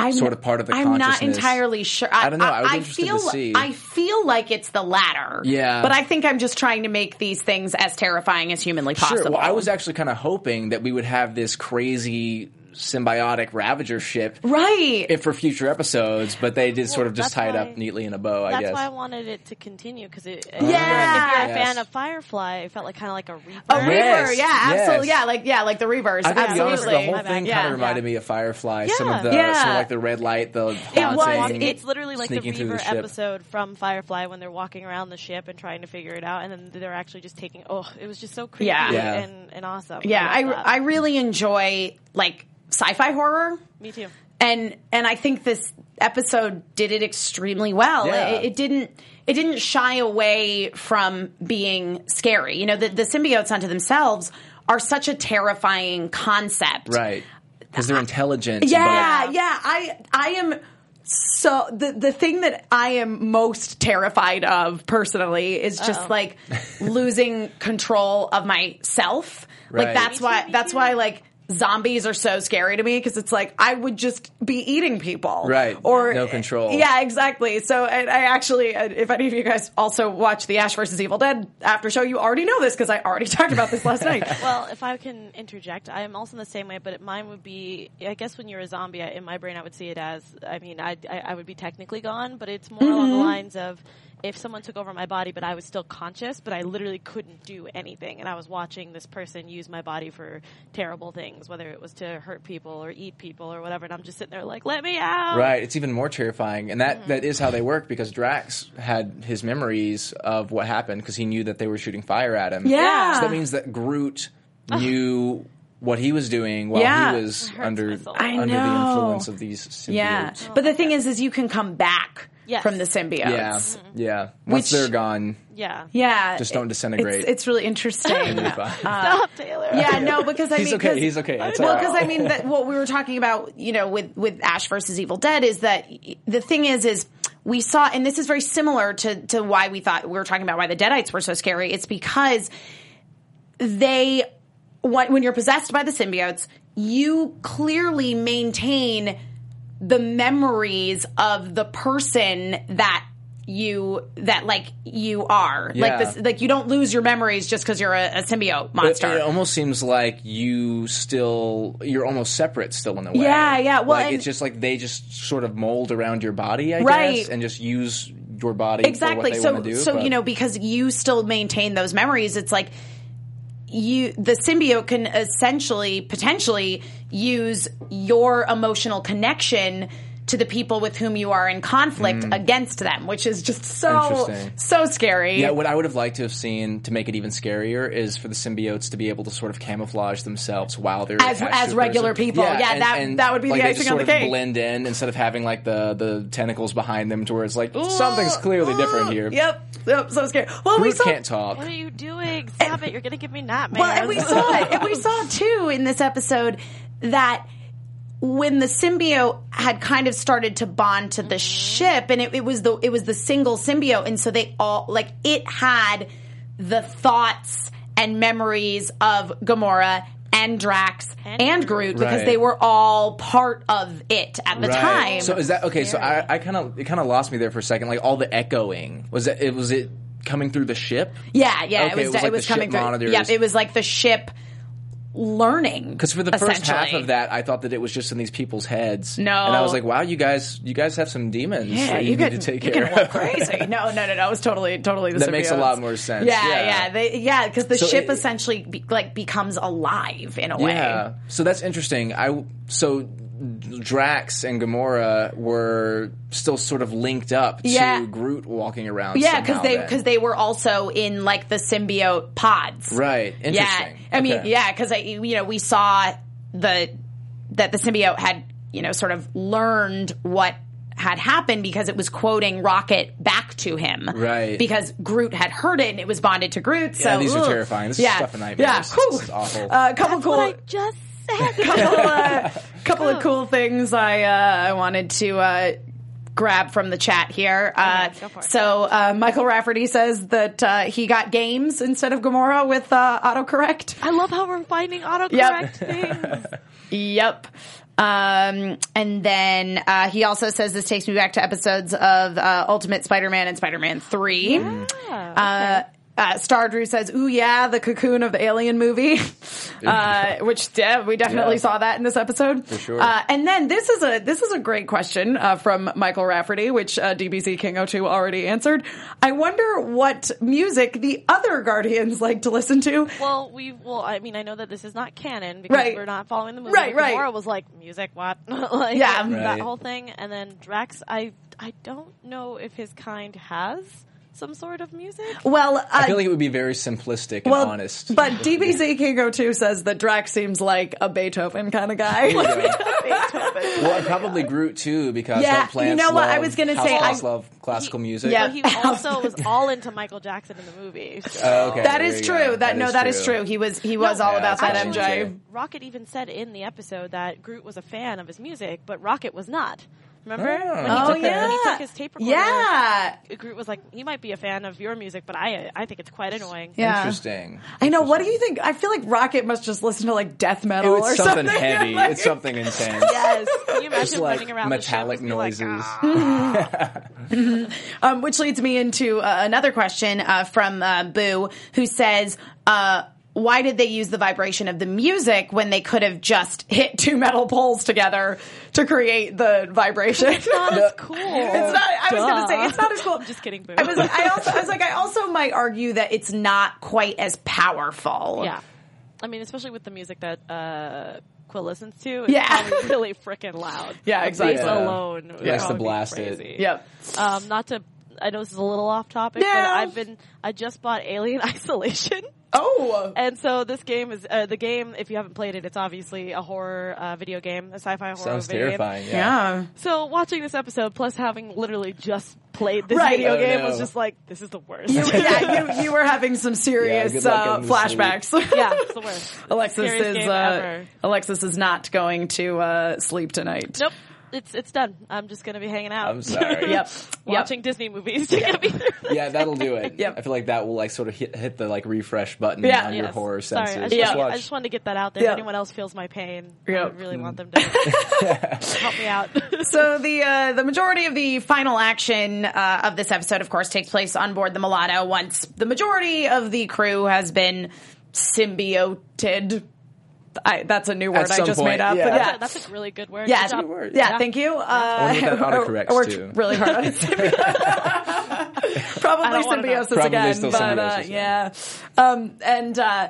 I'm, sort of part of the I'm consciousness. I'm not entirely sure. I, I don't know. I was I interested feel, to see. I feel like it's the latter. Yeah. But I think I'm just trying to make these things as terrifying as humanly possible. Sure. Well, I was actually kind of hoping that we would have this crazy symbiotic Ravager ship, right? If for future episodes, but they did well, sort of just tie it up neatly in a bow. I that's guess that's why I wanted it to continue because it. Uh, yeah, if you're, if you're a yes. fan of Firefly, it felt like kind of like a rebirth. A rebirth, yes. yeah, absolutely, yes. yeah, like yeah, like the rebirth. I gotta be honest, the whole My thing kind of yeah. reminded yeah. me of Firefly. Yeah. Some of the yeah. sort of like the red light, the it was. It's literally like the rebirth episode from Firefly when they're walking around the ship and trying to figure it out, and then they're actually just taking. Oh, it was just so creepy yeah. Yeah. And, and awesome. Yeah, I I, I really enjoy like sci-fi horror. Me too. And and I think this episode did it extremely well. Yeah. It, it didn't it didn't shy away from being scary. You know, the, the symbiotes unto themselves are such a terrifying concept, right? Because they're intelligent. Yeah, but- yeah. I I am. So the the thing that I am most terrified of personally is just Uh-oh. like losing control of myself. Right. Like that's me why too, that's too. why like zombies are so scary to me because it's like I would just be eating people. Right. Or no control. Yeah, exactly. So I, I actually, if any of you guys also watch The Ash versus. Evil Dead after show, you already know this because I already talked about this last night. Well, if I can interject, I am also the same way, but it, mine would be, I guess when you're a zombie, I, in my brain I would see it as, I mean, I, I, I would be technically gone, but it's more mm-hmm. along the lines of if someone took over my body but I was still conscious, but I literally couldn't do anything. And I was watching this person use my body for terrible things, whether it was to hurt people or eat people or whatever. And I'm just sitting there like, let me out. Right. It's even more terrifying. And that, mm-hmm. that is how they work because Drax had his memories of what happened because he knew that they were shooting fire at him. Yeah. So that means that Groot knew what he was doing while yeah. he was under under the influence of these symbiotes. Yeah. Oh, but the thing is, is you can come back. Yes. From the symbiotes. Yeah. Mm-hmm. Yeah. Once Which, they're gone. Yeah. Yeah. Just don't disintegrate. It's, it's really interesting. Yeah. Uh, Stop, Taylor. Yeah, no, because I He's mean... Okay. He's okay. It's well, because I mean, that what we were talking about, you know, with, with Ash versus Evil Dead is that the thing is, is we saw, and this is very similar to, to why we thought we were talking about why the Deadites were so scary. It's because they, when you're possessed by the symbiotes, you clearly maintain the memories of the person that you that like you are yeah. like this like you don't lose your memories just because you're a, a symbiote monster. It, it almost seems like you still you're almost separate still in a way. Yeah, yeah. Well, like, it's just like they just sort of mold around your body, I right. guess, and just use your body exactly. for what they so, want to do. So but. you know, because you still maintain those memories, it's like you the symbiote can essentially potentially use your emotional connection to the people with whom you are in conflict mm. against them, which is just so, so scary. Yeah, what I would have liked to have seen to make it even scarier is for the symbiotes to be able to sort of camouflage themselves while they're as, as regular people. Yeah, yeah and, that and that would be like the icing on the cake. They just blend in instead of having like the, the tentacles behind them to where it's like ooh, something's clearly ooh, different here. Yep, yep, so scary. Well, Groot we saw, can't talk. What are you doing? Stop and, it! You're gonna give me nightmares. Well, and we saw it. And we saw too in this episode that. When the symbiote had kind of started to bond to the mm-hmm. ship, and it, it was the it was the single symbiote, and so they all like it had the thoughts and memories of Gamora and Drax and, and Groot right. because they were all part of it at the right. time. So is that okay? So I, I kind of it kind of lost me there for a second. Like all the echoing was it, it was it coming through the ship? Yeah, yeah, okay, it was. It was, like it was the coming ship through. Monitors. Yeah, it was like the ship. Learning because for the first half of that I thought that it was just in these people's heads no and I was like wow you guys you guys have some demons yeah, that you, you can, need to take you care of crazy no no no no it was totally totally the that symbiotes. Makes a lot more sense yeah yeah yeah they, yeah, because the so ship it, essentially be, like becomes alive in a way yeah so that's interesting I so Drax and Gamora were still sort of linked up yeah. to Groot walking around. Yeah, because they because they were also in like the symbiote pods. Right. Interesting. Yeah. I okay. mean, yeah, because you know we saw the that the symbiote had you know sort of learned what had happened because it was quoting Rocket back to him. Right. Because Groot had heard it and it was bonded to Groot. So yeah, these ugh. are terrifying. This yeah. is stuff of nightmares. Yeah. This is awful. Uh, a couple That's cool. What I just couple, uh, couple of cool things I uh, I wanted to uh, grab from the chat here. Uh, oh, so uh, Michael Rafferty says that uh, he got games instead of Gamora with uh, autocorrect. I love how we're finding autocorrect yep. things. Yep. Um, and then uh, he also says this takes me back to episodes of uh, Ultimate Spider Man and Spider Man three. Yeah, uh, okay. Uh, Star Drew says, ooh, yeah, the cocoon of the Alien movie, uh, which yeah, we definitely yeah. saw that in this episode. For sure. Uh, and then this is a this is a great question uh, from Michael Rafferty, which uh, D B Z King oh two already answered. I wonder what music the other Guardians like to listen to. Well, we well, I mean, I know that this is not canon because right. we're not following the movie. Right, right. Gamora was like, music, what? like, yeah. Right. That whole thing. And then Drax, I, I don't know if his kind has some sort of music? Well, uh, I feel like it would be very simplistic and well, honest. But D B Z Kingo two says that Drax seems like a Beethoven kind of guy. Well, probably Groot too, because yeah, no plants. You know what love, I was going to say? I love classical he, music. Yeah, he also was all into Michael Jackson in the movie. So. Oh, okay, that is true. That, that no, is that true. is true. He was he was no, all yeah, about that actually, M J. Rocket even said in the episode that Groot was a fan of his music, but Rocket was not. Remember? Oh, when he, oh took, yeah. when he took his tape recorder, yeah. Groot was like, he might be a fan of your music, but I I think it's quite annoying. Yeah. Interesting. I know. Interesting. What do you think? I feel like Rocket must just listen to like death metal oh, or something. It's something heavy. Like, it's something intense. Yes. Can you imagine just, like, running around metallic the noises. Like, ah. mm-hmm. um, which leads me into uh, another question uh, from uh, Boo, who says, uh, why did they use the vibration of the music when they could have just hit two metal poles together to create the vibration? It's not as cool. It's not, I Duh. was going to say, it's not as cool. I'm just kidding, Boo. I was, like, I, also, I was like, I also might argue that it's not quite as powerful. Yeah. I mean, especially with the music that uh, Quill listens to. It's yeah. really freaking loud. Yeah, exactly. Bass yeah. alone. Yeah, it's to blast it. Yep. Um, not to, I know this is a little off topic, yeah. but I've been, I just bought Alien Isolation. Oh! And so this game is, uh, the game, if you haven't played it, it's obviously a horror uh, video game, a sci-fi horror Sounds video game. Sounds terrifying, yeah. yeah. So watching this episode, plus having literally just played this right. video oh, game, no. was just like, this is the worst. You, yeah, you, you were having some serious yeah, uh, flashbacks. yeah, it's the worst. Alexis is, uh, Alexis is not going to uh, sleep tonight. Nope. It's it's done. I'm just going to be hanging out. I'm sorry. yep. Watching yep. Disney movies to get me through this. Yeah, that'll do it. Yep. I feel like that will like sort of hit, hit the like refresh button yeah. on yes. your horror sorry. senses. I just, yeah. I just wanted to get that out there. Yep. If anyone else feels my pain, yep. I would really mm. want them to help me out. So the uh, the majority of the final action uh, of this episode, of course, takes place on board the Mulatto once the majority of the crew has been symbioted. I, that's a new word I just point, made up. Yeah. But yeah. That's, a, that's a really good word. Yeah, good word. yeah, yeah. thank you. Uh, I that autocorrects, or, or too. really hard on symbiosis. Probably symbiosis Probably again. Still but symbiosis, uh, yeah. yeah. Um, and uh,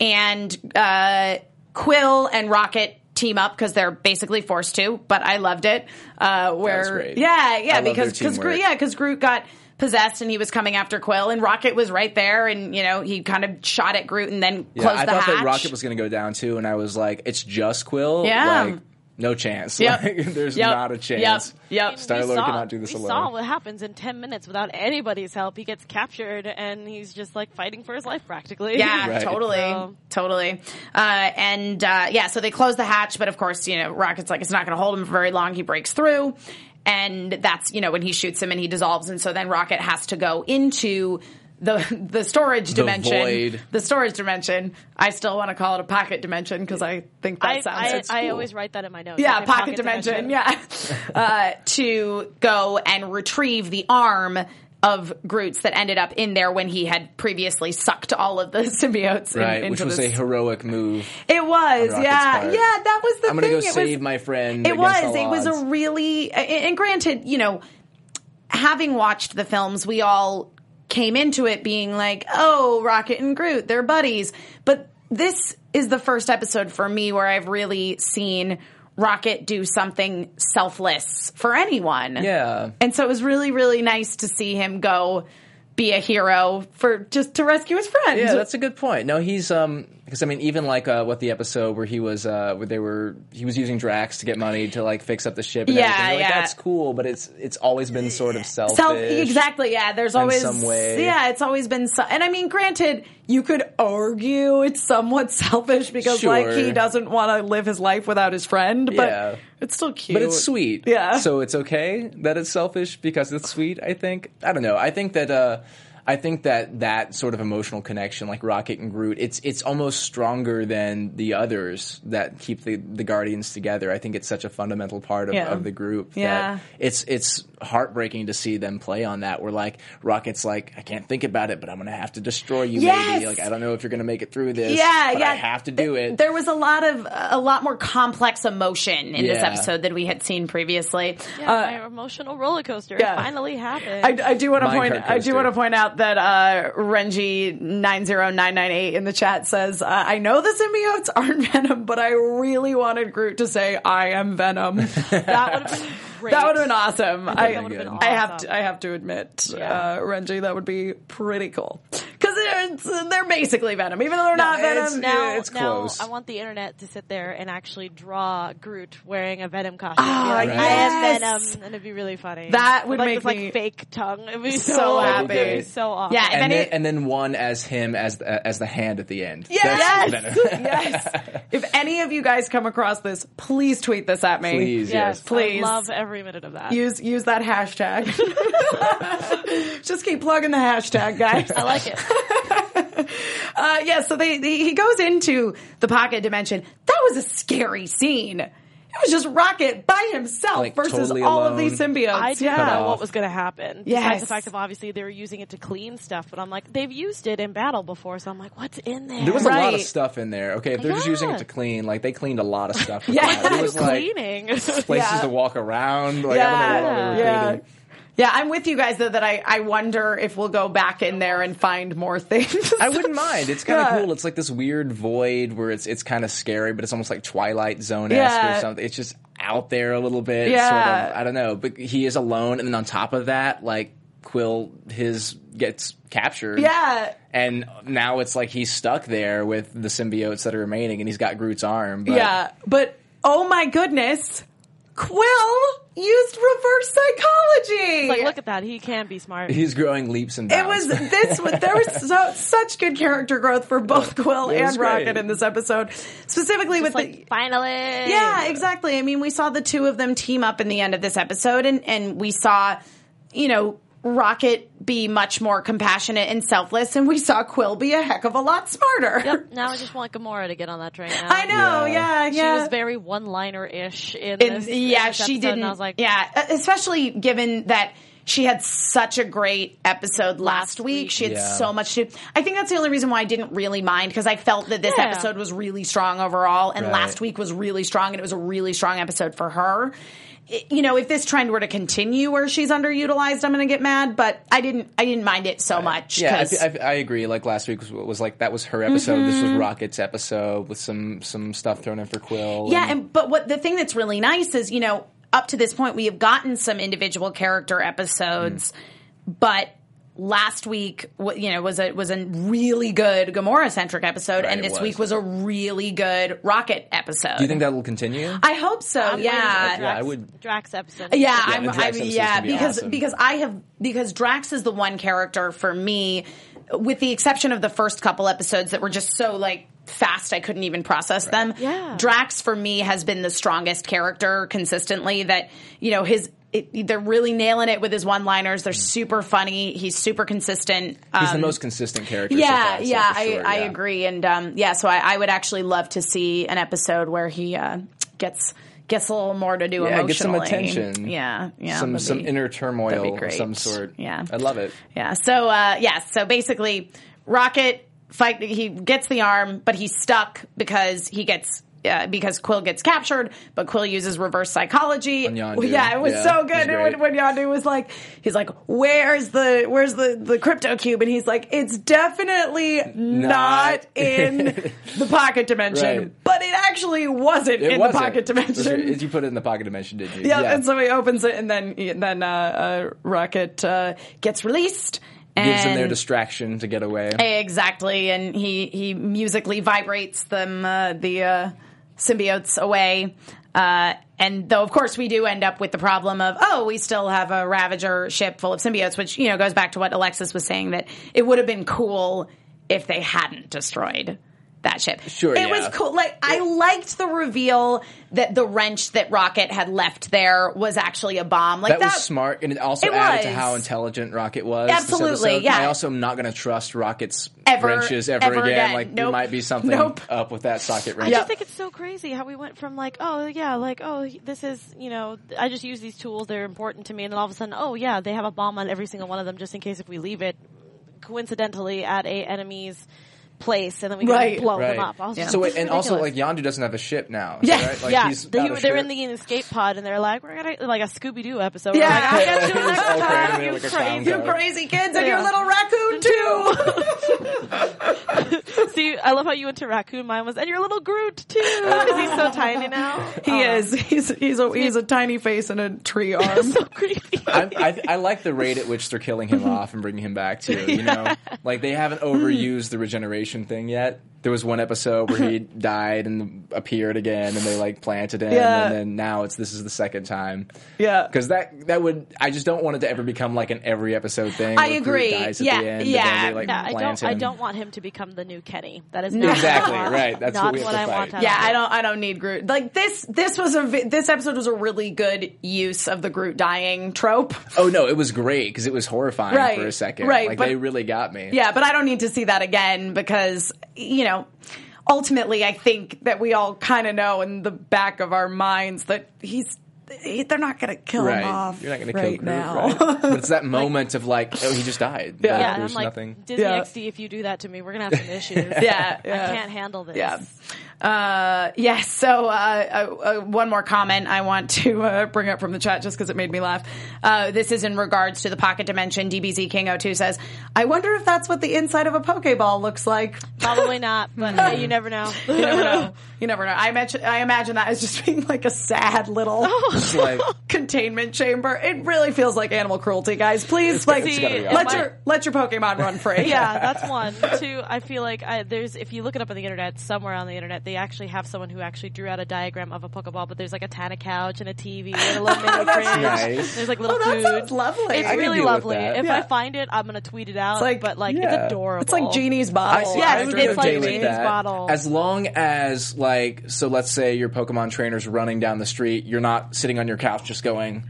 and uh, Quill and Rocket team up because they're basically forced to, but I loved it. Uh, where, that was great. Yeah, yeah, I because cause, yeah, because Groot got possessed and he was coming after Quill and Rocket was right there and, you know, he kind of shot at Groot and then yeah, closed I the hatch. I thought that Rocket was going to go down too and I was like, it's just Quill? Yeah. Like, no chance. Yep. Like, there's yep. not a chance. Yep. Yep. I mean, Star-Lord cannot do this we alone. We saw what happens in ten minutes without anybody's help. He gets captured and he's just like fighting for his life practically. Yeah, right. totally. So. Totally. Uh, and uh, yeah, so they close the hatch, but of course, you know, Rocket's like, it's not going to hold him for very long. He breaks through. And that's, you know, when he shoots him and he dissolves. And so then Rocket has to go into the the storage dimension. The void. The storage dimension. I still want to call it a pocket dimension because I think that I, sounds I, I cool. always write that in my notes. Yeah, like pocket, pocket dimension. dimension. Yeah. uh, to go and retrieve the arm of Groot's that ended up in there when he had previously sucked all of the symbiotes in, right, into which was this. a heroic move. It was, yeah. Part. Yeah, that was the I'm thing. I'm going to go it save was, my friend. It was. It odds. was a really... And granted, you know, having watched the films, we all came into it being like, oh, Rocket and Groot, they're buddies. But this is the first episode for me where I've really seen Rocket do something selfless for anyone. Yeah. And so it was really, really nice to see him go be a hero for just to rescue his friend. Yeah, that's a good point. No, he's um because I mean even like uh, what the episode where he was uh where they were he was using Drax to get money to like fix up the ship and yeah, everything. You're like, yeah. That's cool, but it's it's always been sort of selfish. Self, exactly, yeah. There's always in some way. Yeah, it's always been so, and I mean granted you could argue it's somewhat selfish because sure. like he doesn't want to live his life without his friend, but yeah. it's still cute. But it's sweet. Yeah. So it's okay that it's selfish because it's sweet, I think. I don't know. I think that uh I think that that sort of emotional connection, like Rocket and Groot, it's it's almost stronger than the others that keep the, the Guardians together. I think it's such a fundamental part of, yeah. of the group. Yeah. That it's it's heartbreaking to see them play on that, where like Rocket's like, I can't think about it, but I'm going to have to destroy you. Yes! Maybe like I don't know if you're going to make it through this. Yeah, but yeah. I have to do it. There was a lot of a lot more complex emotion in yeah. this episode than we had seen previously. Yeah, uh, my emotional roller coaster yeah. finally happened. I, I do want to point. I do want to point out that uh, Renji nine zero nine nine eight in the chat says, uh, I know the symbiotes aren't Venom, but I really wanted Groot to say I am Venom. That would have been great. That would have been awesome. I, I, been awesome. I have to, I have to admit, yeah. uh, Renji, that would be pretty cool. Because they're, they're basically Venom, even though they're no, not Venom. It's, now, it's close. Now I want the internet to sit there and actually draw Groot wearing a Venom costume. Oh, like, right. I am yes. Venom, and it'd be really funny. That would like, make this, like, me fake tongue. It'd be so, so happy. It'd be so awesome. Yeah, and, and, any, then, and then one as him as uh, as the hand at the end. Yes, yes. yes. If any of you guys come across this, please tweet this at me. Please, yes, yes. please. I love every minute of that. Use use that hashtag. Just keep plugging the hashtag, guys. I like it. uh, yeah, so they, they, he goes into the pocket dimension. That was a scary scene. It was just Rocket by himself like, versus totally all alone. Of these symbiotes. I didn't yeah. know what was going to happen. Yes. Besides the fact of obviously they were using it to clean stuff, but I'm like, they've used it in battle before, so I'm like, what's in there? There was right. a lot of stuff in there. Okay, if they're yeah. just using it to clean, like they cleaned a lot of stuff. yeah, that. It was like cleaning. Places yeah. to walk around. Like, yeah. I don't know what all they were yeah. cleaning. Yeah, I'm with you guys, though, that I, I wonder if we'll go back in there and find more things. I wouldn't mind. It's kind of yeah. cool. It's like this weird void where it's it's kind of scary, but it's almost like Twilight Zone-esque yeah. or something. It's just out there a little bit. Yeah. Sort of, I don't know. But he is alone, and then on top of that, like, Quill, his... gets captured. Yeah. And now it's like he's stuck there with the symbiotes that are remaining, and he's got Groot's arm. But... Yeah, but oh my goodness, Quill used reverse psychology. It's like, look at that. He can be smart. He's growing leaps and bounds. It was this. There was so, such good character growth for both Quill and Rocket great. In this episode, specifically just with like, the finally. Yeah, exactly. I mean, we saw the two of them team up in the end of this episode, and and we saw, you know, Rocket be much more compassionate and selfless, and we saw Quill be a heck of a lot smarter. Yep. Now I just want Gamora to get on that train. Now. I know. Yeah. yeah. She yeah. was very one-liner-ish in, in this. Yeah, in this she didn't. I was like, yeah, especially given that she had such a great episode last week. She had yeah. so much to. I think that's the only reason why I didn't really mind, because I felt that this yeah. episode was really strong overall, and right. last week was really strong, and it was a really strong episode for her. You know, if this trend were to continue where she's underutilized, I'm going to get mad. But I didn't, I didn't mind it so much. Yeah, I, I, I agree. Like last week was, was like that was her episode. Mm-hmm. This was Rocket's episode with some some stuff thrown in for Quill. Yeah, and, and but what the thing that's really nice is, you know, up to this point we have gotten some individual character episodes, mm. but last week, you know, was a was a really good Gamora centric episode, right, and this was. week was a really good Rocket episode. Do you think that will continue? I hope so. I'm yeah, Drax, yeah, I would Drax episode. Yeah, yeah, I'm, Drax I, episode yeah, be because awesome. because I have because Drax is the one character for me, with the exception of the first couple episodes that were just so like fast, I couldn't even process right. them. Yeah, Drax for me has been the strongest character consistently. That you know his. It, they're really nailing it with his one-liners. They're super funny. He's super consistent. Um, He's the most consistent character. Yeah, so far, yeah, so I, sure, I yeah. agree. And um, yeah, so I, I would actually love to see an episode where he uh, gets gets a little more to do yeah, emotionally. Yeah, get some attention. Yeah, yeah. Some some be, inner turmoil of some sort. Yeah, I love it. Yeah. So uh, yeah. So basically, Rocket fight. He gets the arm, but he's stuck because he gets. Yeah, because Quill gets captured, but Quill uses reverse psychology. Yeah, it was yeah, so good. It was when, when Yondu was like, he's like, "Where's the where's the, the crypto cube?" And he's like, "It's definitely not, not in the pocket dimension." Right. But it actually wasn't it in wasn't. the pocket dimension. Right. You put it in the pocket dimension, did you? Yeah, yeah. And so he opens it, and then and then uh, uh, Rocket uh, gets released. Gives them their distraction to get away. Exactly, and he he musically vibrates them uh, the. Uh, symbiotes away, uh, and though of course we do end up with the problem of, oh, we still have a Ravager ship full of symbiotes, which, you know, goes back to what Alexis was saying, that it would have been cool if they hadn't destroyed that ship. Sure, It yeah. was cool. Like, I liked the reveal that the wrench that Rocket had left there was actually a bomb. Like That, that was smart, and it also it added was. to how intelligent Rocket was. Absolutely, yeah. And I also am not going to trust Rocket's ever, wrenches ever, ever again. again. Like, nope. there might be something nope. up with that socket wrench. I just think it's so crazy how we went from, like, oh, yeah, like, oh, this is, you know, I just use these tools, they're important to me, and then all of a sudden, oh, yeah, they have a bomb on every single one of them just in case if we leave it coincidentally at a enemy's place, and then we right. blow right. them up. I was yeah. just, so wait, and ridiculous. also, like, Yondu doesn't have a ship now. So, yeah, right? like, yeah. He's the, he, they're in the escape pod, and they're like, "We're gonna like a Scooby Doo episode." Yeah, like, I guess you okay. like crazy, you crazy kids, and yeah. your little raccoon too. See, I love how you went to raccoon. Mine was, and your little Groot too, because he's so tiny now. He oh. is. He's he's a he's a tiny face and a tree arm. So creepy. I, I, I like the rate at which they're killing him off and bringing him back too. You yeah. know, like they haven't overused the regeneration thing yet. There was one episode where he died and appeared again, and they like planted him, yeah. and then now it's this is the second time. Yeah, because that that would I just don't want it to ever become like an every episode thing. I agree. Where dies at yeah, the end, yeah. They, like, yeah I don't. Him. I don't want him to become the new Kenny. That is not exactly what I want. right. That's not what, we have what to I fight. want. Yeah, I don't. I don't need Groot. Like this. This was a. This episode was a really good use of the Groot dying trope. Oh no, it was great because it was horrifying right. for a second. Right. Like but, they really got me. Yeah, but I don't need to see that again because. Because, you know, ultimately, I think that we all kind of know in the back of our minds that he's he, they're not going to kill right. him off. You're not going right to kill Groot now. Right? But it's that moment like, of like, oh, he just died. Yeah, like, yeah there's I'm like, nothing. Disney yeah. X D, if you do that to me, we're going to have some issues. yeah, yeah, I can't handle this. Yeah. Uh, yes. Yeah, so uh, uh, one more comment I want to uh, bring up from the chat just because it made me laugh. Uh, this is in regards to the pocket dimension. D B Z King oh two says, "I wonder if that's what the inside of a Pokéball looks like." Probably not, but uh, you never know. You never know. You never know. I imagine. I imagine that as just being like a sad little like, containment chamber. It really feels like animal cruelty, guys. Please, it's, like, it's see, let your I, let your Pokemon run free. Yeah, that's one. Two, I feel like I, there's if you look it up on the internet, somewhere on the internet. They actually have someone who actually drew out a diagram of a Pokeball, but there's like a Tana couch and a T V and a little mini oh, fridge. Nice. There's like little oh, that food. Sounds lovely. It's I really lovely. If yeah. I find it, I'm gonna tweet it out. It's like, but like yeah. it's adorable. It's like Genie's bottle. I, yeah, I it's, it's like Genie's that. bottle. As long as like so, let's say your Pokemon trainer's running down the street, you're not sitting on your couch just going.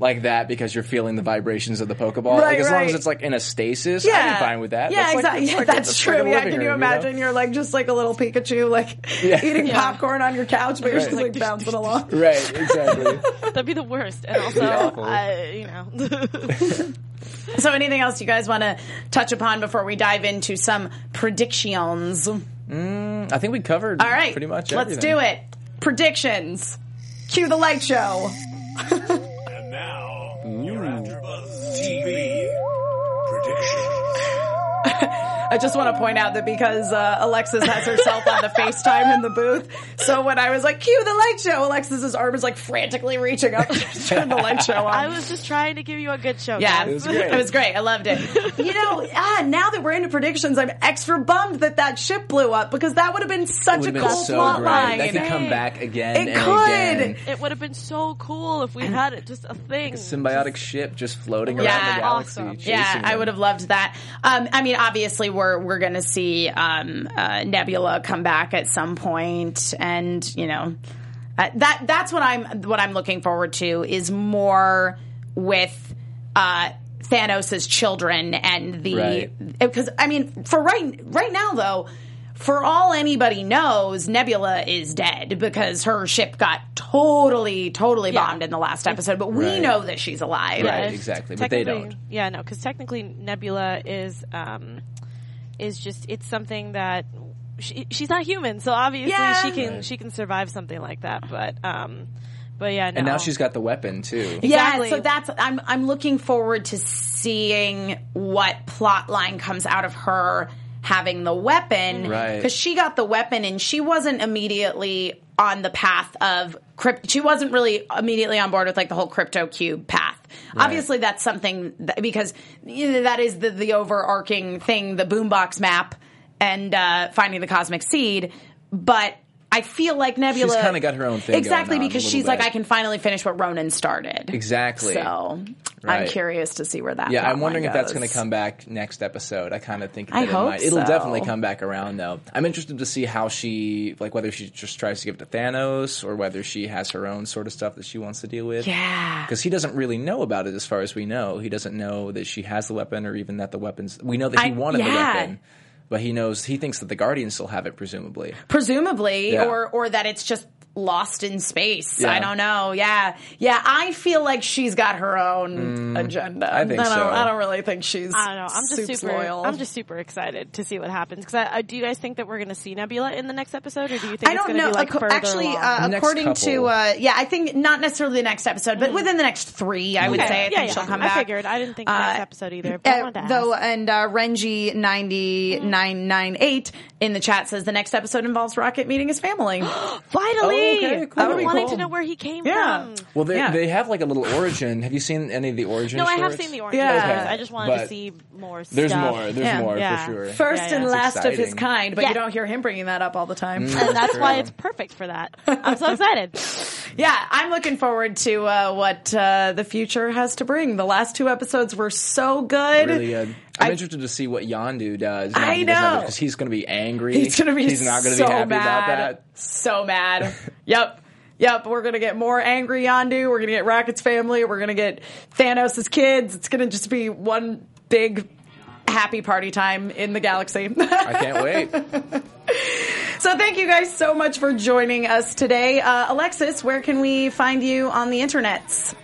Like that because you're feeling the vibrations of the Pokeball. Right, like as right. long as it's like in a stasis, yeah. I'm fine with that. Yeah, that's exactly. Like, yeah, like that's that's true. Like yeah, can you room, imagine you know? You're like just like a little Pikachu, like yeah. eating yeah. popcorn on your couch, but right. you're just like bouncing along. Right, exactly. That'd be the worst. And also, I, you know. So, anything else you guys want to touch upon before we dive into some predictions? Mm, I think we covered. All right, pretty much. Everything. Let's do it. Predictions. Cue the light show. Now, your AfterBuzz T V predictions. I just want to point out that because uh, Alexis has herself on the FaceTime in the booth, so when I was like, cue the light show, Alexis's arm is like frantically reaching up to turn the light show on. I was just trying to give you a good show. Yeah, guys. It was great. It was great. I loved it. You know, ah, now that we're into predictions, I'm extra bummed that that ship blew up because that would have been such a cool so plot great. line. That could hey, come back again it and could. again. It would have been so cool if we had it just a thing. Like a symbiotic just, ship just floating yeah, around the galaxy. Awesome. Yeah, I would have loved that. Um, I mean, obviously, We're we're gonna see um, uh, Nebula come back at some point, and you know uh, that that's what I'm what I'm looking forward to is more with uh, Thanos' children and the because right. I mean for right right now though. For all anybody knows, Nebula is dead because her ship got totally, totally yeah. bombed in the last episode. But we right. know that she's alive. Right, right. exactly. But they don't. Yeah, no, because technically Nebula is um, is just it's something that she, she's not human, so obviously yeah. she can right. she can survive something like that. But um, but yeah, no. And now she's got the weapon too. Exactly. Yeah, so that's I'm I'm looking forward to seeing what plot line comes out of her. Having the weapon, because right. she got the weapon and she wasn't immediately on the path of crypt. She wasn't really immediately on board with like the whole crypto cube path. Right. Obviously, that's something that, because you know, that is the the overarching thing, the boombox map and uh, finding the cosmic seed. But I feel like Nebula... She's kind of got her own thing exactly, going on, because she's bit. like, I can finally finish what Ronan started. Exactly. So right. I'm curious to see where that Yeah, I'm wondering if goes. that's going to come back next episode. I kind of think that I it hope might. So. It'll definitely come back around, though. I'm interested to see how she... Like, whether she just tries to give it to Thanos or whether she has her own sort of stuff that she wants to deal with. Yeah. Because he doesn't really know about it as far as we know. He doesn't know that she has the weapon or even that the weapons... We know that he I, wanted yeah. the weapon. But he knows, he thinks that the Guardians still have it, presumably. Presumably, yeah. or or that it's just lost in space. Yeah. I don't know. Yeah, yeah. I feel like she's got her own mm, agenda. I think I so. I don't really think she's. I don't know. I'm just super. Loyal. I'm just super excited to see what happens. Because I, I, do you guys think that we're going to see Nebula in the next episode, or do you think I it's going to be like Ac- further actually, along? Uh, according next to uh, yeah, I think not necessarily the next episode, but mm. within the next three, I okay. would say. I yeah, think yeah. she'll come I back. I figured. I didn't think uh, next episode either. But uh, I wanted to ask. Though, and uh, Renji ninety nine nine eight in the chat says the next episode involves Rocket meeting his family. Finally. Oh. Okay, cool. I wanted cool. to know where he came yeah. from. Well, they, yeah. they have like a little origin. Have you seen any of the origin No, shorts? I have seen the origin yeah. shorts. I just wanted but to see more stuff. There's more. There's yeah. more, yeah. for sure. First yeah, yeah. and it's last exciting. Of his kind, but yeah. you don't hear him bringing that up all the time. Mm, and that's true. Why it's perfect for that. I'm so excited. Yeah, I'm looking forward to uh, what uh, the future has to bring. The last two episodes were so good. Really good. I'm I, interested to see what Yondu does. Yondu I know. Because he's going to be angry. He's going to be He's not going to so be happy mad. About that. So mad. Yep. Yep. We're going to get more angry Yondu. We're going to get Rocket's family. We're going to get Thanos' kids. It's going to just be one big happy party time in the galaxy. I can't wait. So thank you guys so much for joining us today. Uh, Alexis, where can we find you on the internets?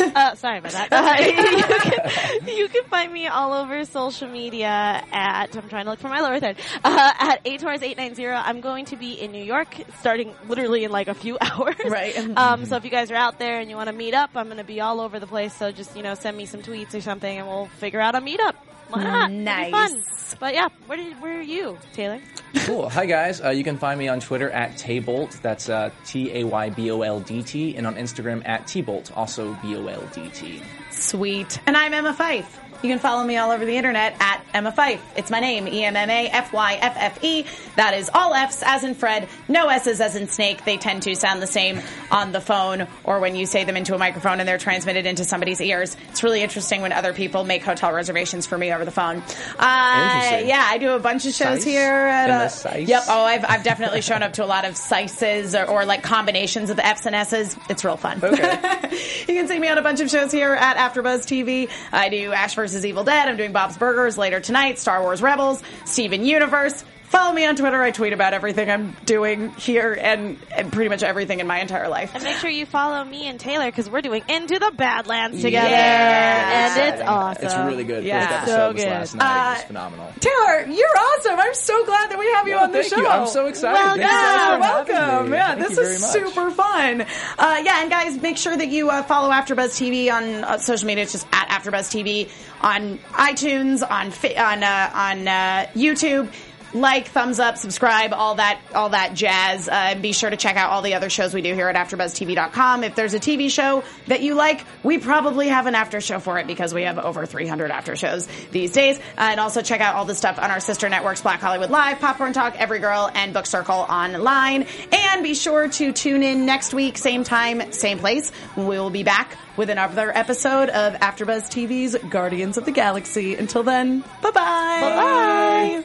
uh, sorry about that. Uh, you, can, you can find me all over social media at, I'm trying to look for my lower third, uh, at eight torres eight nine zero. I'm going to be in New York starting literally in like a few hours. Right. Um, so if you guys are out there and you want to meet up, I'm going to be all over the place. So just, you know, send me some tweets or something and we'll figure out a meetup. Why not? Nice. It'll be fun. But yeah, where, did, where are you, Taylor? Cool. Hi, guys. Uh, you can find me on Twitter at Taybolt. That's uh, T A Y B O L D T. And on Instagram at Taybolt, also B O L D T. Sweet. And I'm Emma Fyffe. You can follow me all over the internet at Emma Fyffe. It's my name, E M M A F Y F F E. That is all F's as in Fred, no S's as in snake. They tend to sound the same on the phone or when you say them into a microphone and they're transmitted into somebody's ears. It's really interesting when other people make hotel reservations for me over the phone. Uh, interesting. Yeah, I do a bunch of shows Sice? Here. At a, yep. Oh, I've I've definitely shown up to a lot of Sices or, or like combinations of the F's and S's. It's real fun. Okay. You can see me on a bunch of shows here at AfterBuzz T V. I do Ash versus Evil Dead. I'm doing Bob's Burgers later tonight, Star Wars Rebels, Steven Universe. Follow me on Twitter. I tweet about everything I'm doing here and, and pretty much everything in my entire life. And make sure you follow me and Taylor because we're doing Into the Badlands together. Yeah. And it's awesome. It's really good. Yeah. First episode so was good. Last night. Uh, it was phenomenal. Taylor, you're awesome. I'm so glad that we have you well, on the show. You. I'm so excited. Well, yeah, welcome. Yeah, thank this is super fun. Uh, yeah, and guys, make sure that you uh, follow AfterBuzz T V on uh, social media. It's just at AfterBuzz T V on iTunes, on, fi- on, uh, on uh, YouTube. Like, thumbs up, subscribe, all that, all that jazz. Uh, and be sure to check out all the other shows we do here at after buzz t v dot com. If there's a T V show that you like, we probably have an after show for it because we have over three hundred after shows these days. Uh, and also check out all the stuff on our sister networks, Black Hollywood Live, Popcorn Talk, Every Girl, and Book Circle Online. And be sure to tune in next week, same time, same place. We'll be back with another episode of AfterBuzz T V's Guardians of the Galaxy. Until then, bye-bye. Bye-bye.